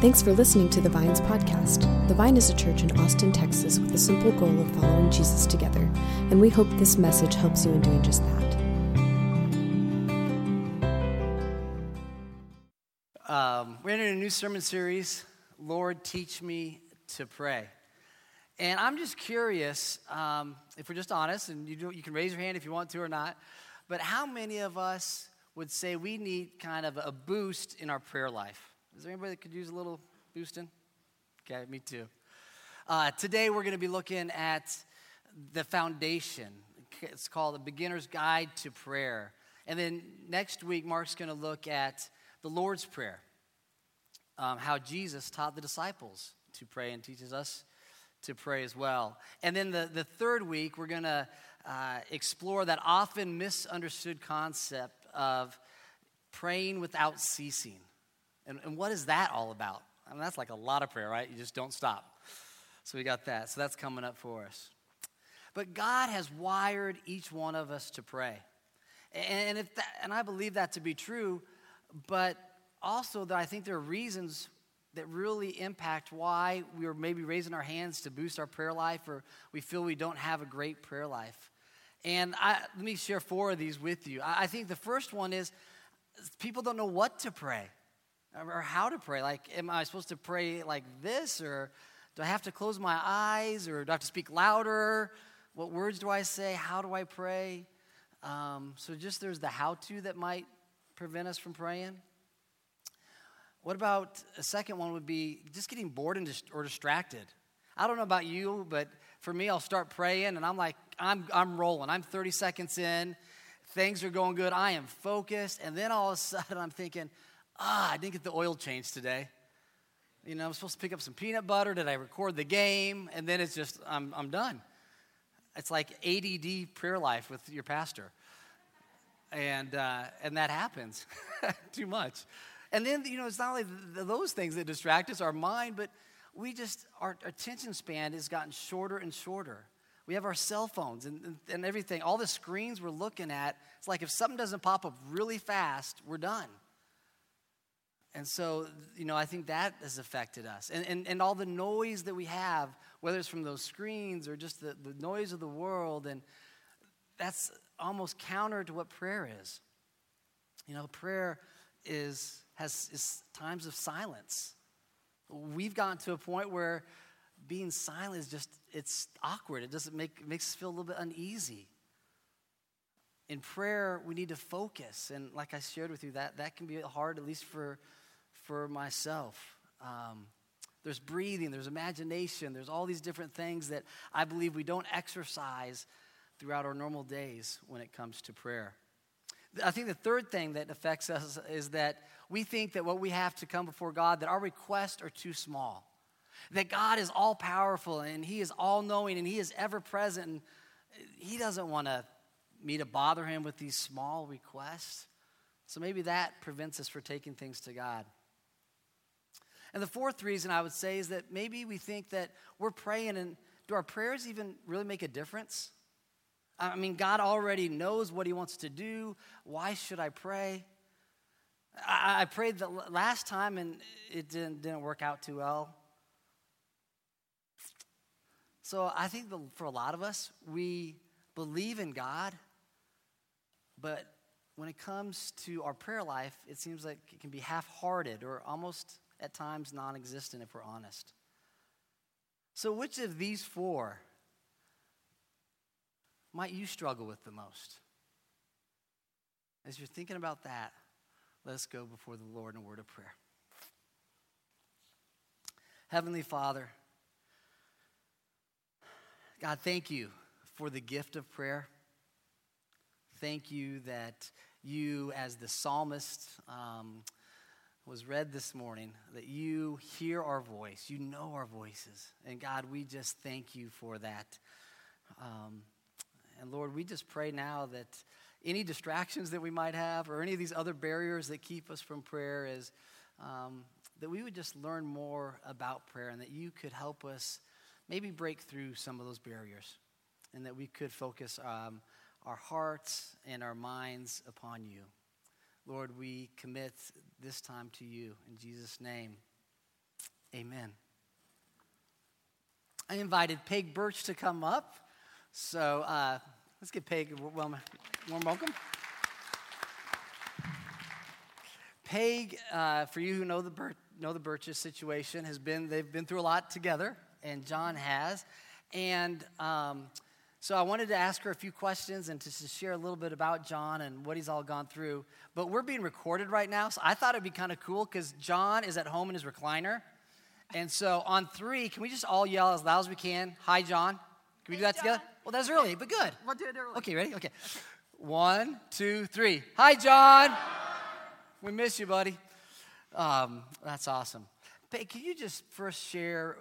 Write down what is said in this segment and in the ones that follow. Thanks for listening to The Vine's podcast. The Vine is a church in Austin, Texas, with the simple goal of following Jesus together, and we hope this message helps you in doing just that. We're in a new sermon series, Lord Teach Me to Pray. And I'm just curious, if we're just honest, and you can raise your hand if you want to or not, but how many of us would say we need kind of a boost in our prayer life? Is there anybody that could use a little boosting? Okay, me too. Today we're going to be looking at the foundation. It's called The Beginner's Guide to Prayer. And then next week, Mark's going to look at the Lord's Prayer, how Jesus taught the disciples to pray and teaches us to pray as well. And then the third week, we're going to explore that often misunderstood concept of praying without ceasing. And what is that all about? I mean, that's like a lot of prayer, right? You just don't stop. So we got that. So that's coming up for us. But God has wired each one of us to pray. And I believe that to be true, but also that I think there are reasons that really impact why we are maybe raising our hands to boost our prayer life, or we feel we don't have a great prayer life. And let me share four of these with you. I think the first one is people don't know what to pray. Or how to pray. Like, am I supposed to pray like this? Or do I have to close my eyes? Or do I have to speak louder? What words do I say? How do I pray? So just there's the how-to that might prevent us from praying. What about a second one would be just getting bored and or distracted. I don't know about you, but for me, I'll start praying, and I'm like, I'm rolling. I'm 30 seconds in. Things are going good. I am focused. And then all of a sudden, I'm thinking, I didn't get the oil change today. You know, I'm supposed to pick up some peanut butter. Did I record the game? And then it's just, I'm done. It's like ADD prayer life with your pastor. And that happens too much. And then, you know, it's not only those things that distract us, our mind, but our attention span has gotten shorter and shorter. We have our cell phones and everything. All the screens we're looking at, it's like if something doesn't pop up really fast, we're done. And so, you know, I think that has affected us. And all the noise that we have, whether it's from those screens or just the noise of the world, and that's almost counter to what prayer is. You know, prayer is times of silence. We've gotten to a point where being silent is just, it's awkward. It makes us feel a little bit uneasy. In prayer, we need to focus, and like I shared with you, that can be hard, at least for myself. There's breathing, there's imagination, there's all these different things that I believe we don't exercise throughout our normal days when it comes to prayer. I think the third thing that affects us is that we think that what we have to come before God, that our requests are too small, that God is all-powerful, and He is all-knowing, and He is ever-present, and He doesn't want me to bother Him with these small requests. So maybe that prevents us from taking things to God. And the fourth reason I would say is that maybe we think that we're praying, and do our prayers even really make a difference? I mean, God already knows what He wants to do. Why should I pray? I prayed the last time, and it didn't work out too well. So I think for a lot of us, we believe in God, but when it comes to our prayer life, it seems like it can be half-hearted or almost at times non-existent if we're honest. So which of these four might you struggle with the most? As you're thinking about that, let's go before the Lord in a word of prayer. Heavenly Father, God, thank you for the gift of prayer. Thank you that you, as the psalmist was read this morning, that you hear our voice, you know our voices. And God, we just thank you for that. And Lord, we just pray now that any distractions that we might have or any of these other barriers that keep us from prayer is that we would just learn more about prayer, and that you could help us maybe break through some of those barriers, and that we could focus our hearts and our minds upon you. Lord, we commit this time to you in Jesus' name. Amen. I invited Peg Birch to come up, so let's give Peg a warm welcome. Peg, for you who know the Birches situation, they've been through a lot together, and John has, and so I wanted to ask her a few questions and to share a little bit about John and what he's all gone through. But we're being recorded right now, so I thought it'd be kind of cool because John is at home in his recliner. And so on three, can we just all yell as loud as we can, "Hi, John"? Can we do that together? Well, that's early, but good. We'll do it early. Okay, ready? Okay. 1, 2, 3. Hi, John. We miss you, buddy. That's awesome. Peg, can you just first share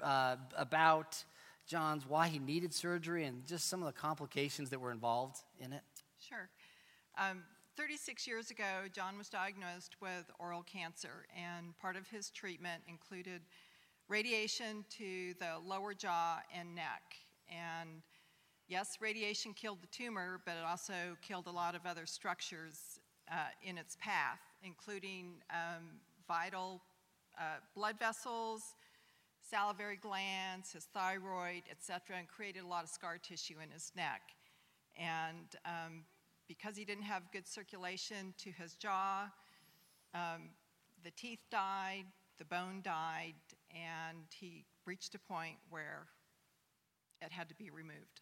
about John's, why he needed surgery, and just some of the complications that were involved in it? Sure. 36 years ago, John was diagnosed with oral cancer, and part of his treatment included radiation to the lower jaw and neck. And yes, radiation killed the tumor, but it also killed a lot of other structures in its path, including vital blood vessels, salivary glands, his thyroid, etc., and created a lot of scar tissue in his neck. And because he didn't have good circulation to his jaw, the teeth died, the bone died, and he reached a point where it had to be removed.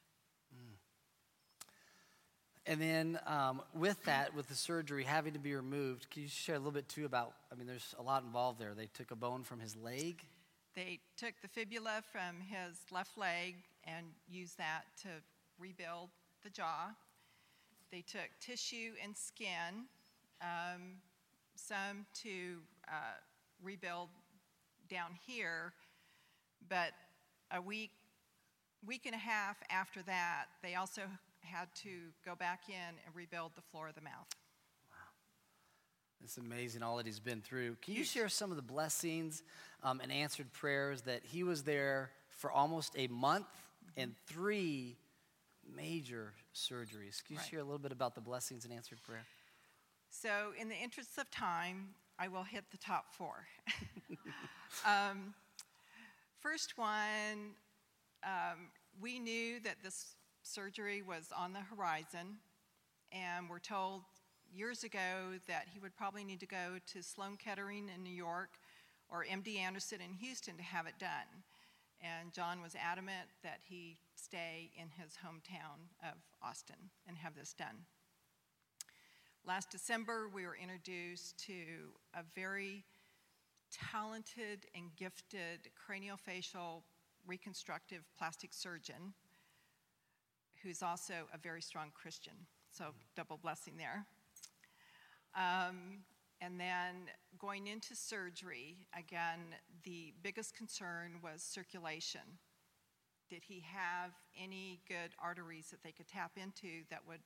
Mm. And then with that, with the surgery having to be removed, can you share a little bit too about, I mean, there's a lot involved there. They took a bone from his leg. They took the fibula from his left leg and used that to rebuild the jaw. They took tissue and skin, some to rebuild down here, but a week and a half after that, they also had to go back in and rebuild the floor of the mouth. Wow. It's amazing all that he's been through. Can you share some of the blessings and answered prayers that he was there for almost a month and 3 major surgeries? Can you share a little bit about the blessings and answered prayer? So in the interest of time, I will hit the top 4. First one, we knew that this surgery was on the horizon, and we're told years ago that he would probably need to go to Sloan Kettering in New York or MD Anderson in Houston to have it done. And John was adamant that he stay in his hometown of Austin and have this done. Last December, we were introduced to a very talented and gifted craniofacial reconstructive plastic surgeon who's also a very strong Christian, so double blessing there. And then going into surgery, again, the biggest concern was circulation. Did he have any good arteries that they could tap into that would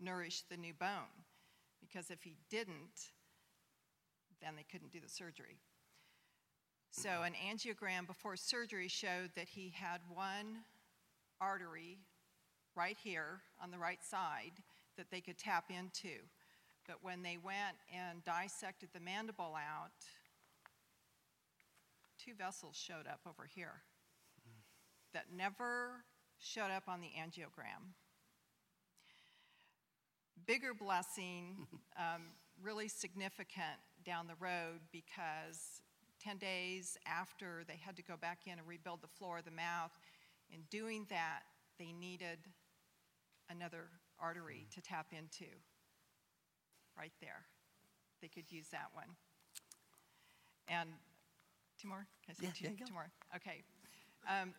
nourish the new bone? Because if he didn't, then they couldn't do the surgery. So an angiogram before surgery showed that he had one artery right here on the right side that they could tap into. But when they went and dissected the mandible out, 2 vessels showed up over here that never showed up on the angiogram. Bigger blessing, really significant down the road, because 10 days after they had to go back in and rebuild the floor of the mouth, in doing that, they needed another artery to tap into. Right there. They could use that one. And 2 more? Can I say 2 more? Okay.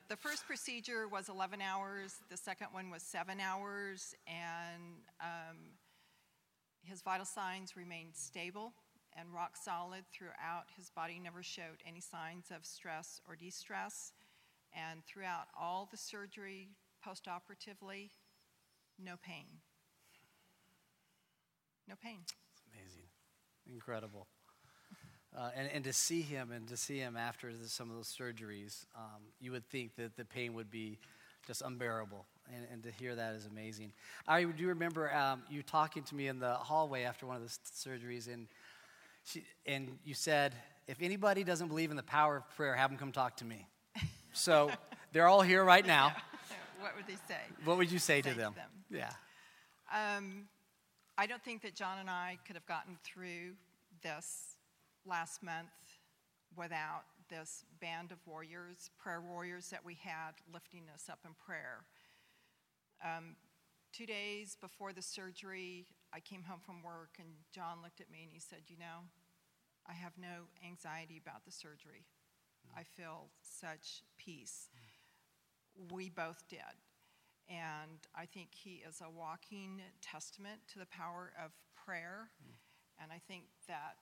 The first procedure was 11 hours. The second one was 7 hours. And his vital signs remained stable and rock solid throughout. His body never showed any signs of stress or distress. And throughout all the surgery, post-operatively, no pain. No pain. It's amazing. Incredible. And to see him after some of those surgeries, you would think that the pain would be just unbearable. And to hear that is amazing. I do remember you talking to me in the hallway after one of the surgeries, and you said, if anybody doesn't believe in the power of prayer, have them come talk to me. So they're all here right now. What would they say? What would you say to them? Yeah. I don't think that John and I could have gotten through this last month without this band of warriors, prayer warriors that we had lifting us up in prayer. 2 days before the surgery, I came home from work and John looked at me and he said, you know, I have no anxiety about the surgery. I feel such peace. We both did. And I think he is a walking testament to the power of prayer. And I think that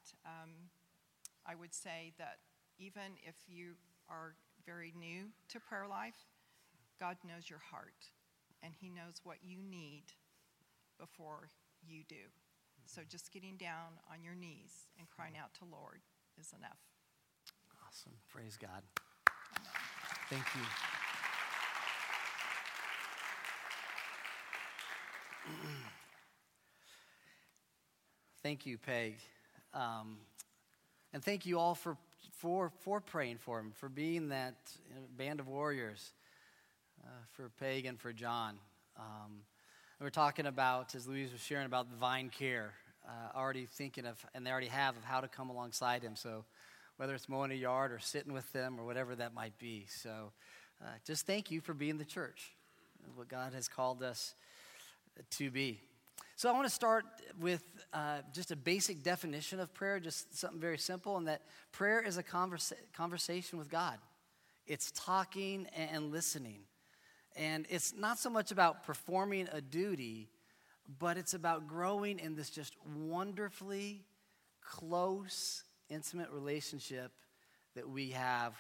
I would say that even if you are very new to prayer life, God knows your heart. And he knows what you need before you do. So just getting down on your knees and crying out to Lord is enough. Awesome. Praise God. Thank you. Thank you, Peg. And thank you all for praying for him, for being that band of warriors, for Peg and for John. We're talking about, as Louise was sharing, about divine care, already thinking of, and they already have, of how to come alongside him. So whether it's mowing a yard or sitting with them or whatever that might be. So just thank you for being the church, what God has called us to be. So I want to start with just a basic definition of prayer, just something very simple, and that prayer is a conversation with God. It's talking and listening. And it's not so much about performing a duty, but it's about growing in this just wonderfully close, intimate relationship that we have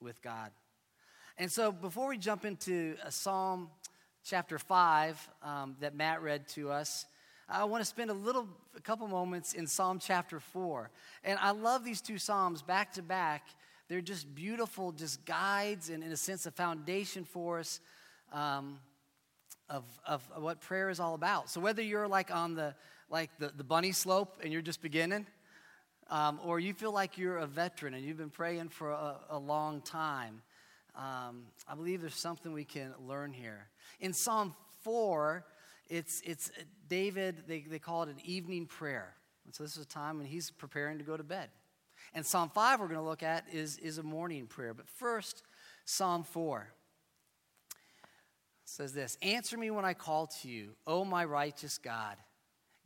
with God. And so before we jump into a Psalm chapter 5 that Matt read to us, I want to spend a couple moments in Psalm chapter 4. And I love these two Psalms back to back. They're just beautiful, just guides and, in a sense, a foundation for us of what prayer is all about. So whether you're on the bunny slope and you're just beginning, or you feel like you're a veteran and you've been praying for a long time, I believe there's something we can learn here. In Psalm 4, it's David, they call it an evening prayer. And so this is a time when he's preparing to go to bed. And Psalm 5 we're going to look at is a morning prayer. But first, Psalm 4 says this: "Answer me when I call to you, O my righteous God.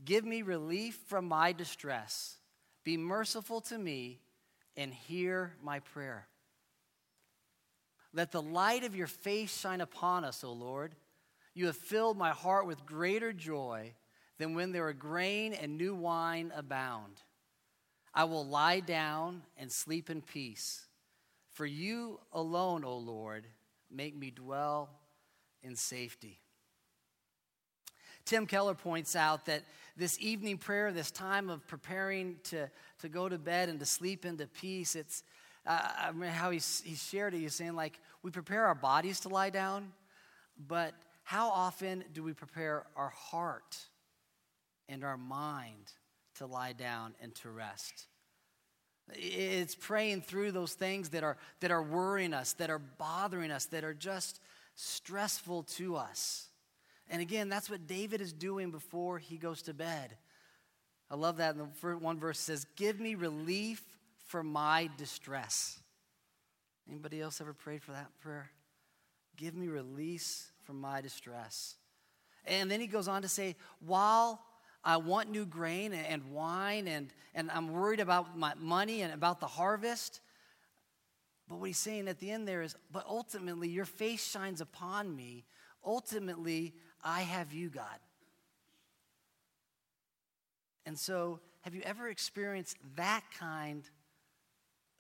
Give me relief from my distress. Be merciful to me and hear my prayer. Let the light of your face shine upon us, O Lord. You have filled my heart with greater joy than when there were grain and new wine abound. I will lie down and sleep in peace. For you alone, O Lord, make me dwell in safety." Tim Keller points out that this evening prayer, this time of preparing to go to bed and to sleep into peace, it's, I remember how he shared it. He's saying, like, we prepare our bodies to lie down, but how often do we prepare our heart and our mind to lie down and to rest? It's praying through those things that are worrying us, that are bothering us, that are just stressful to us. And again, that's what David is doing before he goes to bed. I love that. And the one verse says, "Give me relief for my distress." Anybody else ever prayed for that prayer? Give me release from my distress. And then he goes on to say, while I want new grain and wine, and I'm worried about my money and about the harvest. But what he's saying at the end there is, but ultimately your face shines upon me. Ultimately, I have you, God. And so, have you ever experienced that kind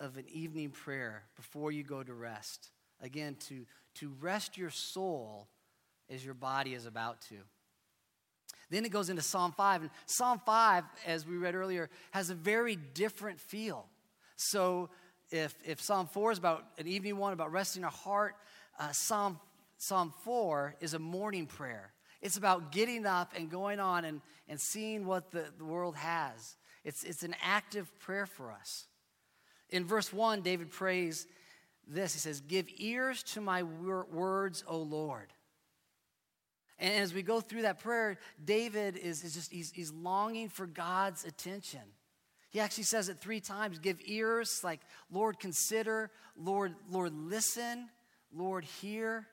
of an evening prayer before you go to rest? Again, to rest your soul as your body is about to. Then it goes into Psalm 5. And Psalm 5, as we read earlier, has a very different feel. So if Psalm 4 is about an evening one, about resting our heart, Psalm 4 is a morning prayer. It's about getting up and going on and seeing what the world has. It's an active prayer for us. In verse 1, David prays this. He says, "Give ears to my words, O Lord." And as we go through that prayer, David is just longing for God's attention. He actually says it 3 times. Give ears, like Lord, consider, Lord, listen, Lord, hear.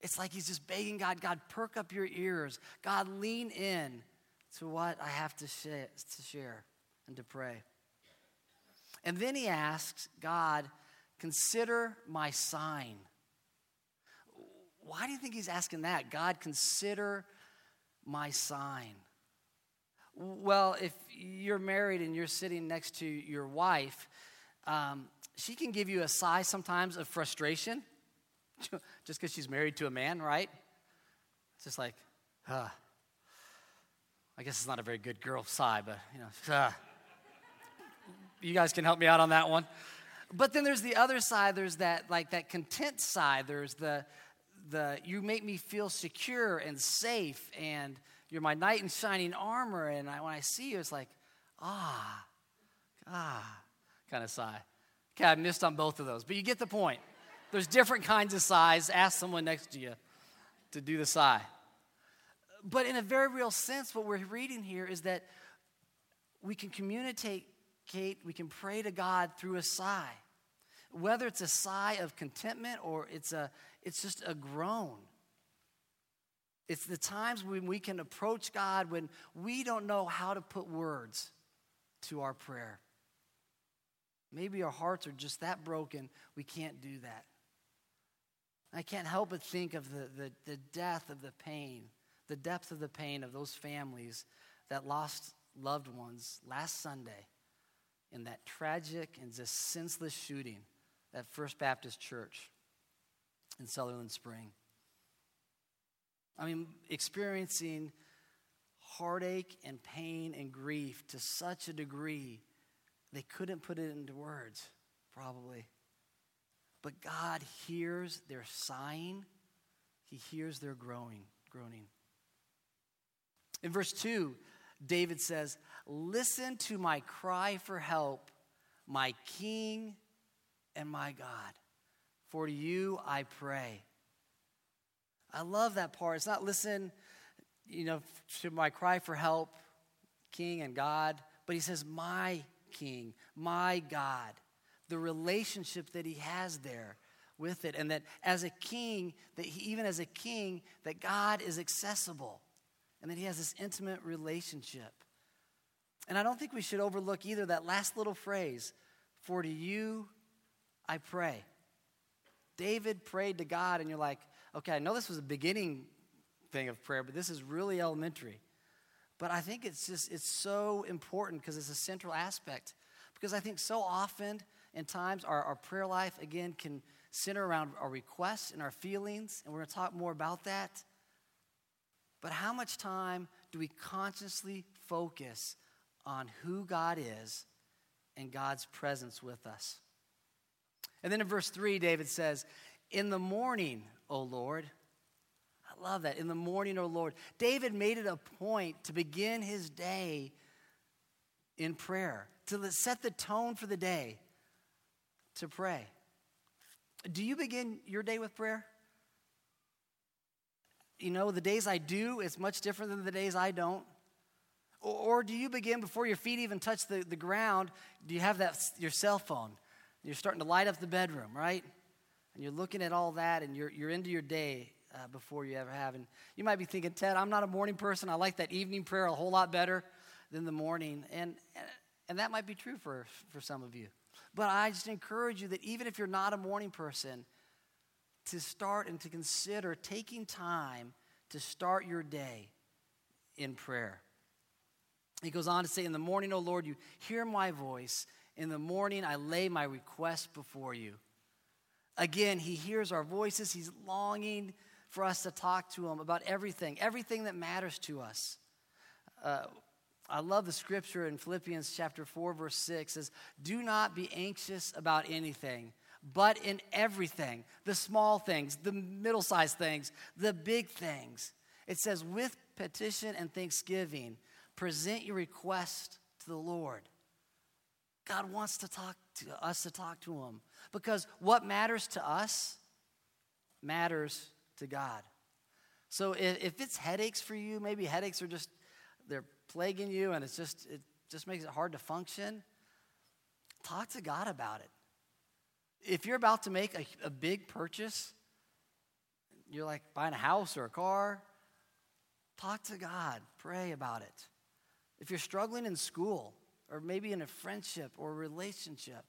It's like he's just begging God, perk up your ears. God, lean in to what I have to share and to pray. And then he asks God, consider my sign. Why do you think he's asking that? God, consider my sign. Well, if you're married and you're sitting next to your wife, she can give you a sigh sometimes of frustration just because she's married to a man, right? It's just like, I guess it's not a very good girl sigh, but, you guys can help me out on that one. But then there's the other side. There's that content side. There's the you make me feel secure and safe, and you're my knight in shining armor, and when I see you, it's like, kind of sigh. Okay, I missed on both of those, but you get the point. There's different kinds of sighs. Ask someone next to you to do the sigh. But in a very real sense, what we're reading here is that we can communicate, we can pray to God through a sigh. Whether it's a sigh of contentment or it's just a groan. It's the times when we can approach God when we don't know how to put words to our prayer. Maybe our hearts are just that broken, we can't do that. I can't help but think of the death of the pain, the depth of the pain of those families that lost loved ones last Sunday in that tragic and just senseless shooting at First Baptist Church in Sutherland Springs. I mean, experiencing heartache and pain and grief to such a degree, they couldn't put it into words, probably. But God hears their sighing. He hears their groaning. In verse 2, David says, "Listen to my cry for help, my King and my God. For to you I pray." I love that part. It's not listen, to my cry for help, King and God. But he says, my King, my God. The relationship that he has there with it. And that as a king, that God is accessible. And that he has this intimate relationship. And I don't think we should overlook either that last little phrase, for to you I pray. David prayed to God, and you're like, okay, I know this was a beginning thing of prayer, but this is really elementary. But I think it's so important because it's a central aspect. Because I think so often in times our prayer life, again, can center around our requests and our feelings, and we're going to talk more about that. But how much time do we consciously focus on who God is and God's presence with us? And then in verse 3, David says, "In the morning, O Lord." I love that. In the morning, O Lord. David made it a point to begin his day in prayer, to set the tone for the day, to pray. Do you begin your day with prayer? The days I do, it's much different than the days I don't. Or do you begin before your feet even touch the ground? Do you have your cell phone? You're starting to light up the bedroom, right? And you're looking at all that, and you're into your day before you ever have. And you might be thinking, Ted, I'm not a morning person. I like that evening prayer a whole lot better than the morning. And that might be true for some of you. But I just encourage you that even if you're not a morning person, to start and to consider taking time to start your day in prayer. He goes on to say, "In the morning, O Lord, you hear my voice. In the morning, I lay my request before you." Again, he hears our voices. He's longing for us to talk to him about everything that matters to us. I love the scripture in Philippians chapter 4, verse 6. It says, "Do not be anxious about anything, but in everything, the small things, the middle-sized things, the big things." It says, "With petition and thanksgiving, present your request to the Lord." God wants to talk to us, to talk to him. Because what matters to us matters to God. So if it's headaches for you, maybe headaches are just, they're plaguing you and it just makes it hard to function, talk to God about it. If you're about to make a big purchase, you're like buying a house or a car, talk to God, pray about it. If you're struggling in school or maybe in a friendship or relationship,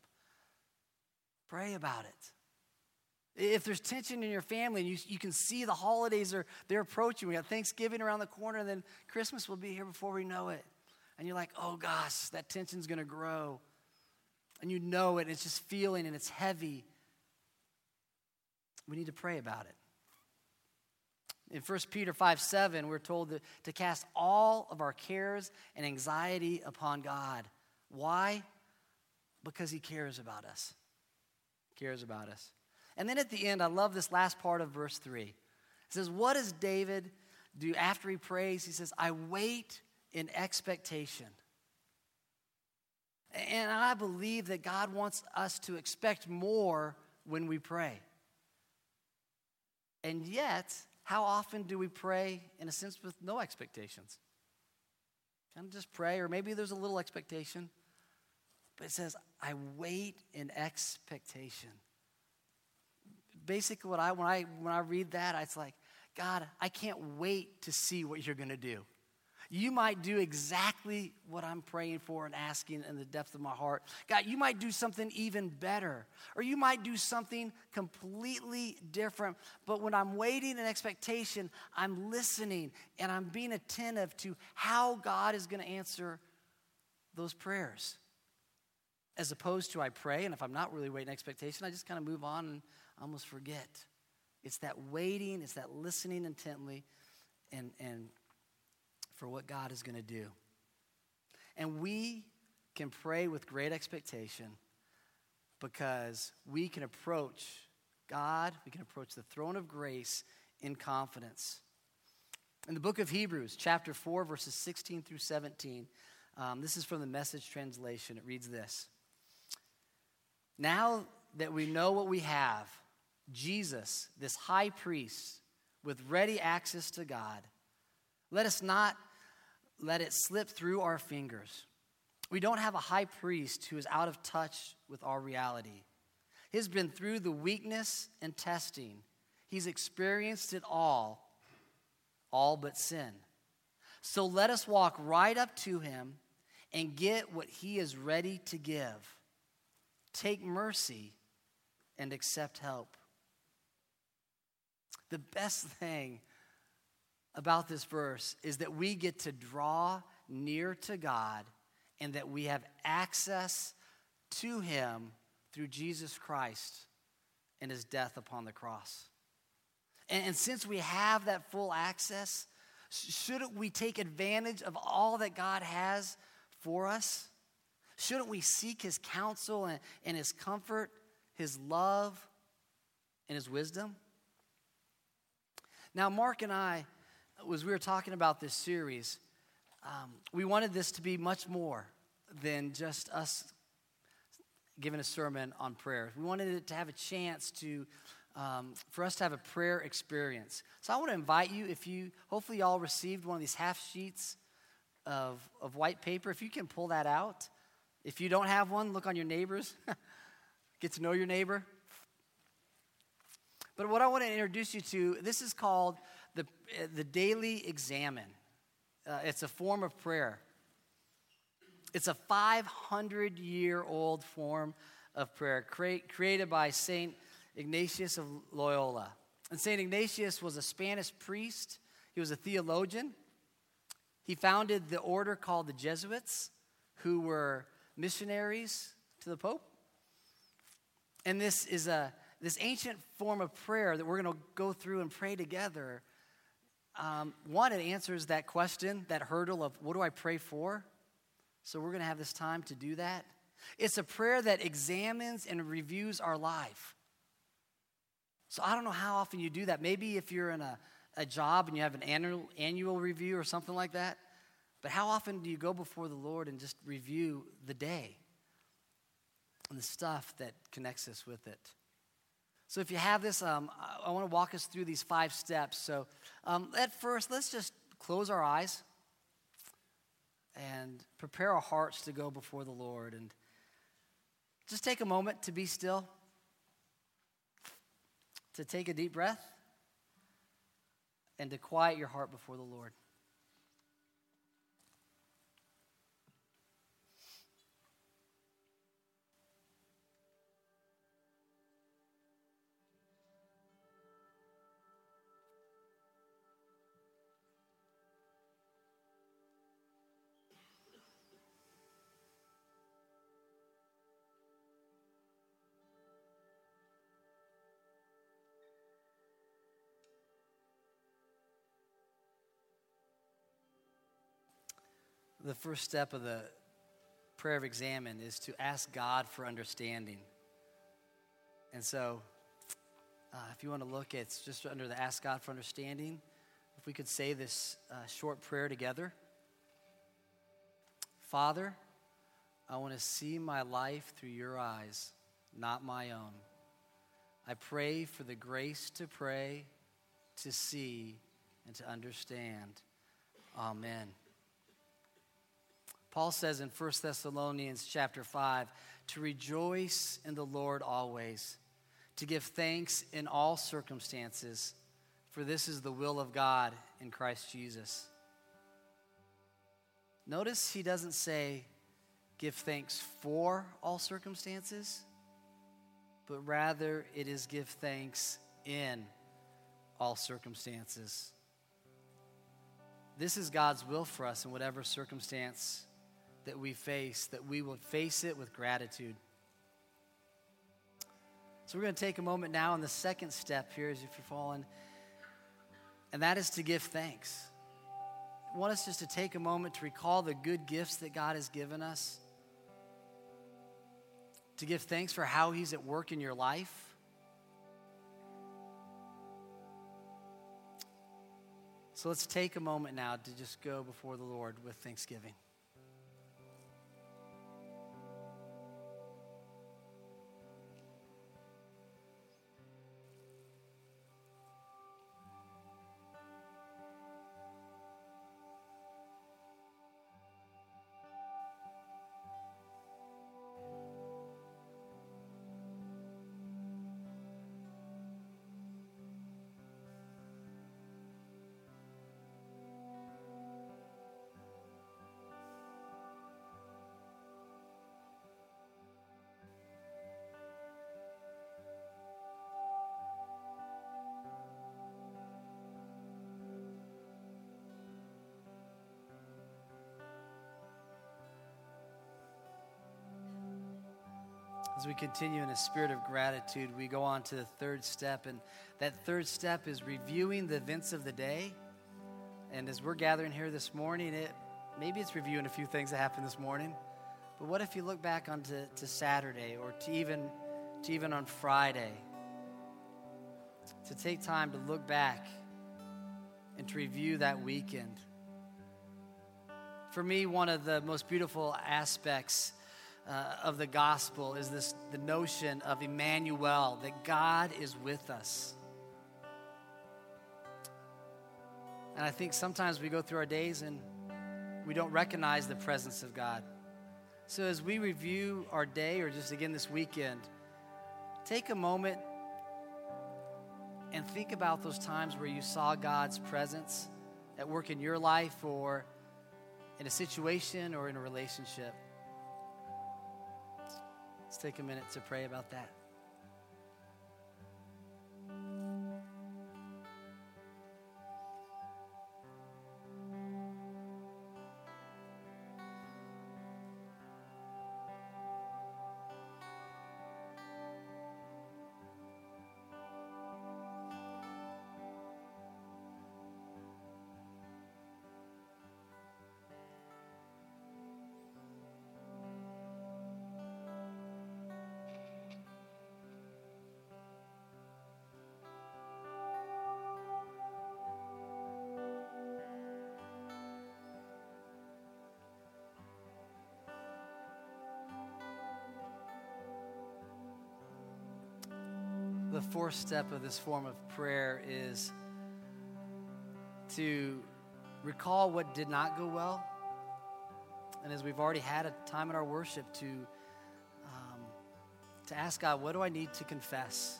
pray about it. If there's tension in your family and you can see the holidays are they're approaching, we got Thanksgiving around the corner, and then Christmas will be here before we know it. And you're like, oh gosh, that tension's gonna grow. And you know it, and it's just feeling and it's heavy. We need to pray about it. In 1 Peter 5:7, we're told to cast all of our cares and anxiety upon God. Why? Because he cares about us. He cares about us. And then at the end, I love this last part of verse 3. It says, what does David do after he prays? He says, I wait in expectation. And I believe that God wants us to expect more when we pray. And yet, how often do we pray, in a sense, with no expectations? Kind of just pray, or maybe there's a little expectation. But it says, I wait in expectation. Basically, when I read that, it's like, God, I can't wait to see what you're going to do. You might do exactly what I'm praying for and asking in the depth of my heart. God, you might do something even better, or you might do something completely different. But when I'm waiting in expectation, I'm listening and I'm being attentive to how God is going to answer those prayers. As opposed to I pray, and if I'm not really waiting in expectation, I just kind of move on and almost forget. It's that waiting, it's that listening intently and for what God is going to do. And we can pray with great expectation because we can approach God, we can approach the throne of grace in confidence. In the book of Hebrews, chapter 4, verses 16 through 17, this is from the Message translation. It reads this. Now that we know what we have, Jesus, this high priest, with ready access to God, let us not let it slip through our fingers. We don't have a high priest who is out of touch with our reality. He's been through the weakness and testing. He's experienced it all but sin. So let us walk right up to him and get what he is ready to give. Take mercy and accept help. The best thing about this verse is that we get to draw near to God and that we have access to him through Jesus Christ and his death upon the cross. And since we have that full access, shouldn't we take advantage of all that God has for us? Shouldn't we seek his counsel and his comfort, his love, and his wisdom? Now, Mark and I, as we were talking about this series, we wanted this to be much more than just us giving a sermon on prayer. We wanted it to have a chance to, for us to have a prayer experience. So I want to invite you, hopefully y'all received one of these half sheets of white paper. If you can pull that out. If you don't have one, look on your neighbors. Get to know your neighbor. But what I want to introduce you to, this is called the Daily Examine. It's a form of prayer. It's a 500-year-old form of prayer created by Saint Ignatius of Loyola. And Saint Ignatius was a Spanish priest. He was a theologian. He founded the order called the Jesuits, who were missionaries to the Pope. And this is this ancient form of prayer that we're going to go through and pray together. One, it answers that question, that hurdle of what do I pray for? So we're going to have this time to do that. It's a prayer that examines and reviews our life. So I don't know how often you do that. Maybe if you're in a job and you have an annual review or something like that. But how often do you go before the Lord and just review the day? and the stuff that connects us with it. So if you have this, I want to walk us through these 5 steps. So at first, let's just close our eyes and prepare our hearts to go before the Lord. And just take a moment to be still, to take a deep breath, and to quiet your heart before the Lord. The first step of the prayer of examine is to ask God for understanding. And so if you want to look, it's just under the ask God for understanding. If we could say this short prayer together. Father, I want to see my life through your eyes, not my own. I pray for the grace to pray, to see, and to understand. Amen. Paul says in 1 Thessalonians chapter 5, to rejoice in the Lord always, to give thanks in all circumstances, for this is the will of God in Christ Jesus. Notice he doesn't say, give thanks for all circumstances, but rather it is give thanks in all circumstances. This is God's will for us in whatever circumstance that we face, that we will face it with gratitude. So we're going to take a moment now, and the second step here is if you're fallen, and that is to give thanks. I want us just to take a moment to recall the good gifts that God has given us, to give thanks for how he's at work in your life, so let's take a moment now to just go before the Lord with thanksgiving. As we continue in a spirit of gratitude, we go on to the third step, and that third step is reviewing the events of the day. And as we're gathering here this morning, maybe it's reviewing a few things that happened this morning, but what if you look back onto to Saturday or to even on Friday, to take time to look back and to review that weekend. For me, one of the most beautiful aspects of the gospel is the notion of Emmanuel, that God is with us. And I think sometimes we go through our days and we don't recognize the presence of God. So as we review our day, or just again this weekend, take a moment and think about those times where you saw God's presence at work in your life or in a situation or in a relationship. Let's take a minute to pray about that. The fourth step of this form of prayer is to recall what did not go well. And as we've already had a time in our worship, to ask God, what do I need to confess?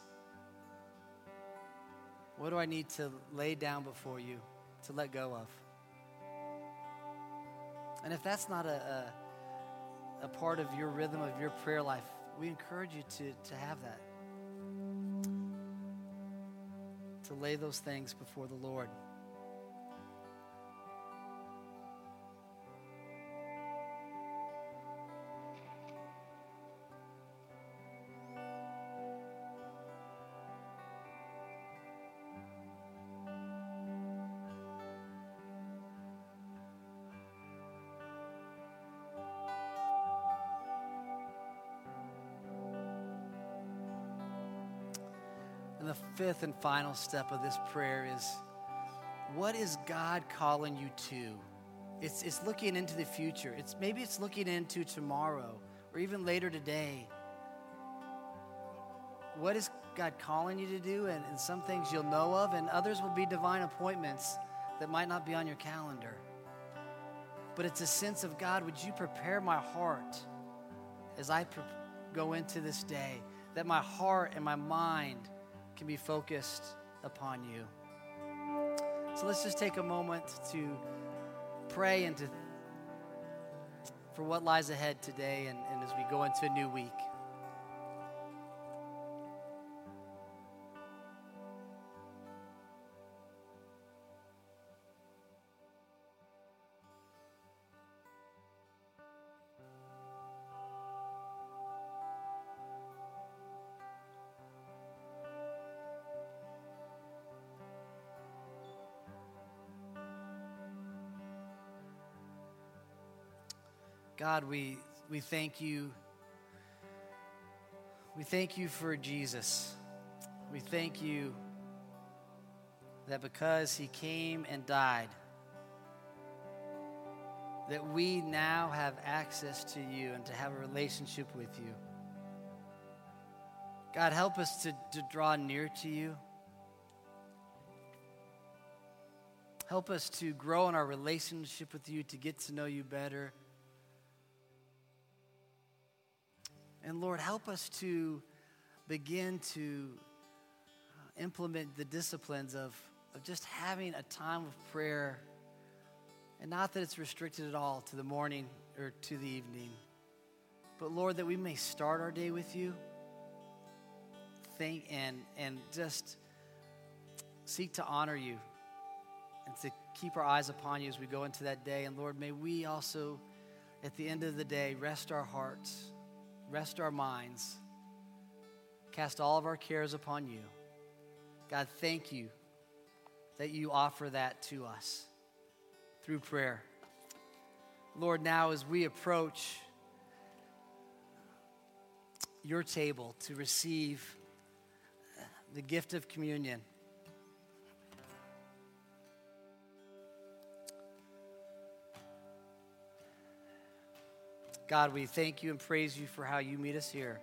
What do I need to lay down before you to let go of? And if that's not a part of your rhythm of your prayer life, we encourage you to have that. To lay those things before the Lord. The fifth and final step of this prayer is, what is God calling you to? It's looking into the future. Maybe it's looking into tomorrow or even later today. What is God calling you to do? And some things you'll know of, and others will be divine appointments that might not be on your calendar. But it's a sense of, God, would you prepare my heart as I go into this day, that my heart and my mind can be focused upon you. So let's just take a moment to pray and for what lies ahead today and as we go into a new week. God, we thank you. We thank you for Jesus. We thank you that because he came and died, that we now have access to you and to have a relationship with you. God, help us to draw near to you. Help us to grow in our relationship with you, to get to know you better. And Lord, help us to begin to implement the disciplines of just having a time of prayer, and not that it's restricted at all to the morning or to the evening, but Lord, that we may start our day with you, think and just seek to honor you and to keep our eyes upon you as we go into that day. And Lord, may we also at the end of the day rest our hearts, rest our minds, cast all of our cares upon you. God, thank you that you offer that to us through prayer. Lord, now as we approach your table to receive the gift of communion, God, we thank you and praise you for how you meet us here.